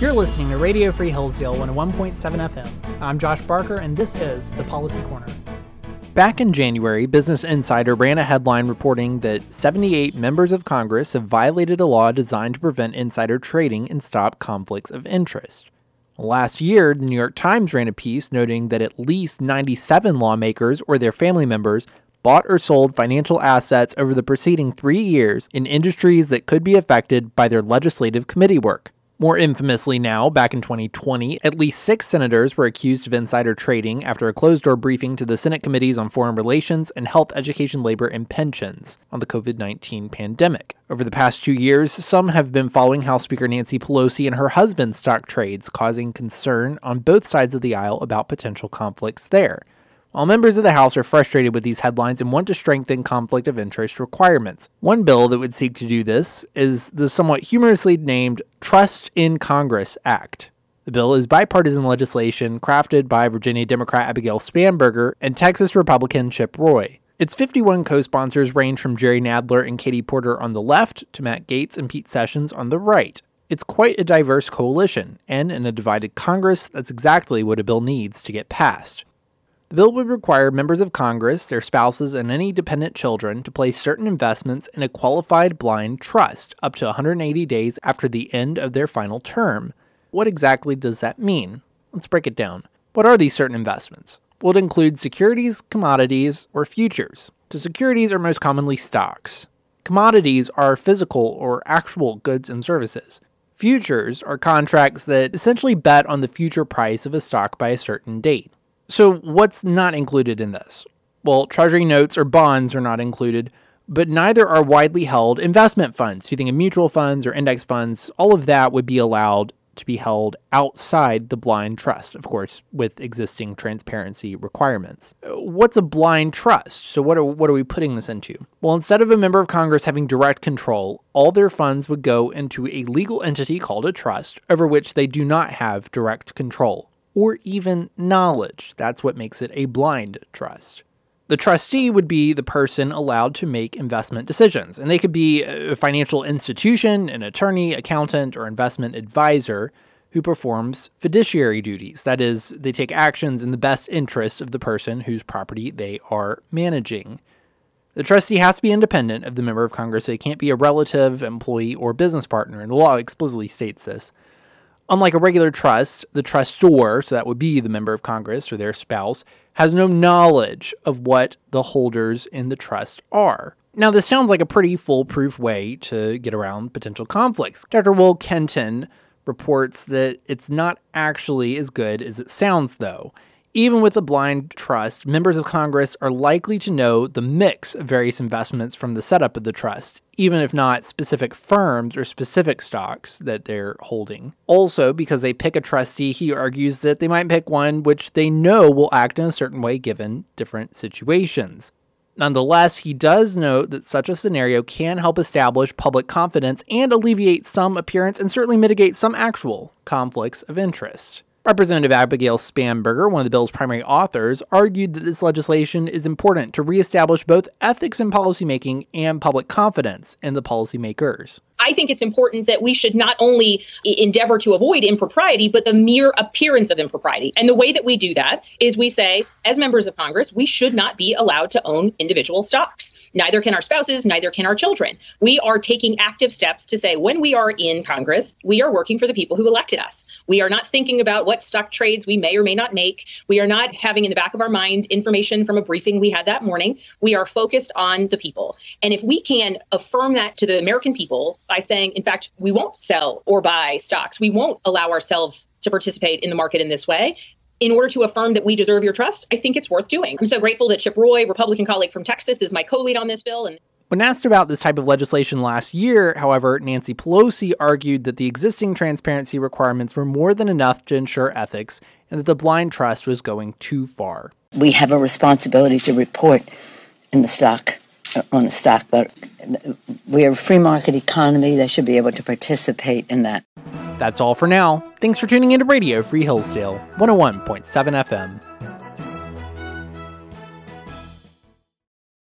You're listening to Radio Free Hillsdale 101.7 FM. I'm Josh Barker, and this is The Policy Corner. Back in January, Business Insider ran a headline reporting that 78 members of Congress have violated a law designed to prevent insider trading and stop conflicts of interest. Last year, the New York Times ran a piece noting that at least 97 lawmakers or their family members bought or sold financial assets over the preceding 3 years in industries that could be affected by their legislative committee work. More infamously now, back in 2020, at least 6 senators were accused of insider trading after a closed-door briefing to the Senate Committees on Foreign Relations and Health, Education, Labor, and Pensions on the COVID-19 pandemic. Over the past 2 years, some have been following House Speaker Nancy Pelosi and her husband's stock trades, causing concern on both sides of the aisle about potential conflicts there. While members of the House are frustrated with these headlines and want to strengthen conflict of interest requirements, one bill that would seek to do this is the somewhat humorously named Trust in Congress Act. The bill is bipartisan legislation crafted by Virginia Democrat Abigail Spanberger and Texas Republican Chip Roy. Its 51 co-sponsors range from Jerry Nadler and Katie Porter on the left to Matt Gaetz and Pete Sessions on the right. It's quite a diverse coalition, and in a divided Congress, that's exactly what a bill needs to get passed. The bill would require members of Congress, their spouses, and any dependent children to place certain investments in a qualified blind trust up to 180 days after the end of their final term. What exactly does that mean? Let's break it down. What are these certain investments? Well, it includes securities, commodities, or futures. So securities are most commonly stocks. Commodities are physical or actual goods and services. Futures are contracts that essentially bet on the future price of a stock by a certain date. So what's not included in this? Well, treasury notes or bonds are not included, but neither are widely held investment funds. You think of mutual funds or index funds, all of that would be allowed to be held outside the blind trust, of course, with existing transparency requirements. What's a blind trust? So what are we putting this into? Well, instead of a member of Congress having direct control, all their funds would go into a legal entity called a trust over which they do not have direct control or even knowledge. That's what makes it a blind trust. The trustee would be the person allowed to make investment decisions, and they could be a financial institution, an attorney, accountant, or investment advisor who performs fiduciary duties. That is, they take actions in the best interest of the person whose property they are managing. The trustee has to be independent of the member of Congress. They can't be a relative, employee, or business partner, and the law explicitly states this. Unlike a regular trust, the trustor, so that would be the member of Congress or their spouse, has no knowledge of what the holders in the trust are. Now, this sounds like a pretty foolproof way to get around potential conflicts. Dr. Will Kenton reports that it's not actually as good as it sounds, though. Even with a blind trust, members of Congress are likely to know the mix of various investments from the setup of the trust, even if not specific firms or specific stocks that they're holding. Also, because they pick a trustee, he argues that they might pick one which they know will act in a certain way given different situations. Nonetheless, he does note that such a scenario can help establish public confidence and alleviate some appearance and certainly mitigate some actual conflicts of interest. Representative Abigail Spanberger, one of the bill's primary authors, argued that this legislation is important to reestablish both ethics in policymaking and public confidence in the policymakers. I think it's important that we should not only endeavor to avoid impropriety, but the mere appearance of impropriety. And the way that we do that is we say, as members of Congress, we should not be allowed to own individual stocks. Neither can our spouses, neither can our children. We are taking active steps to say when we are in Congress, we are working for the people who elected us. We are not thinking about what stock trades we may or may not make. We are not having in the back of our mind information from a briefing we had that morning. We are focused on the people. And if we can affirm that to the American people by saying, in fact, we won't sell or buy stocks. We won't allow ourselves to participate in the market in this way. In order to affirm that we deserve your trust, I think it's worth doing. I'm so grateful that Chip Roy, Republican colleague from Texas, is my co-lead on this bill. When asked about this type of legislation last year, however, Nancy Pelosi argued that the existing transparency requirements were more than enough to ensure ethics and that the blind trust was going too far. We have a responsibility to report on the stock, but we are a free market economy. They should be able to participate in that. That's all for now. Thanks for tuning in to Radio Free Hillsdale, 101.7 FM.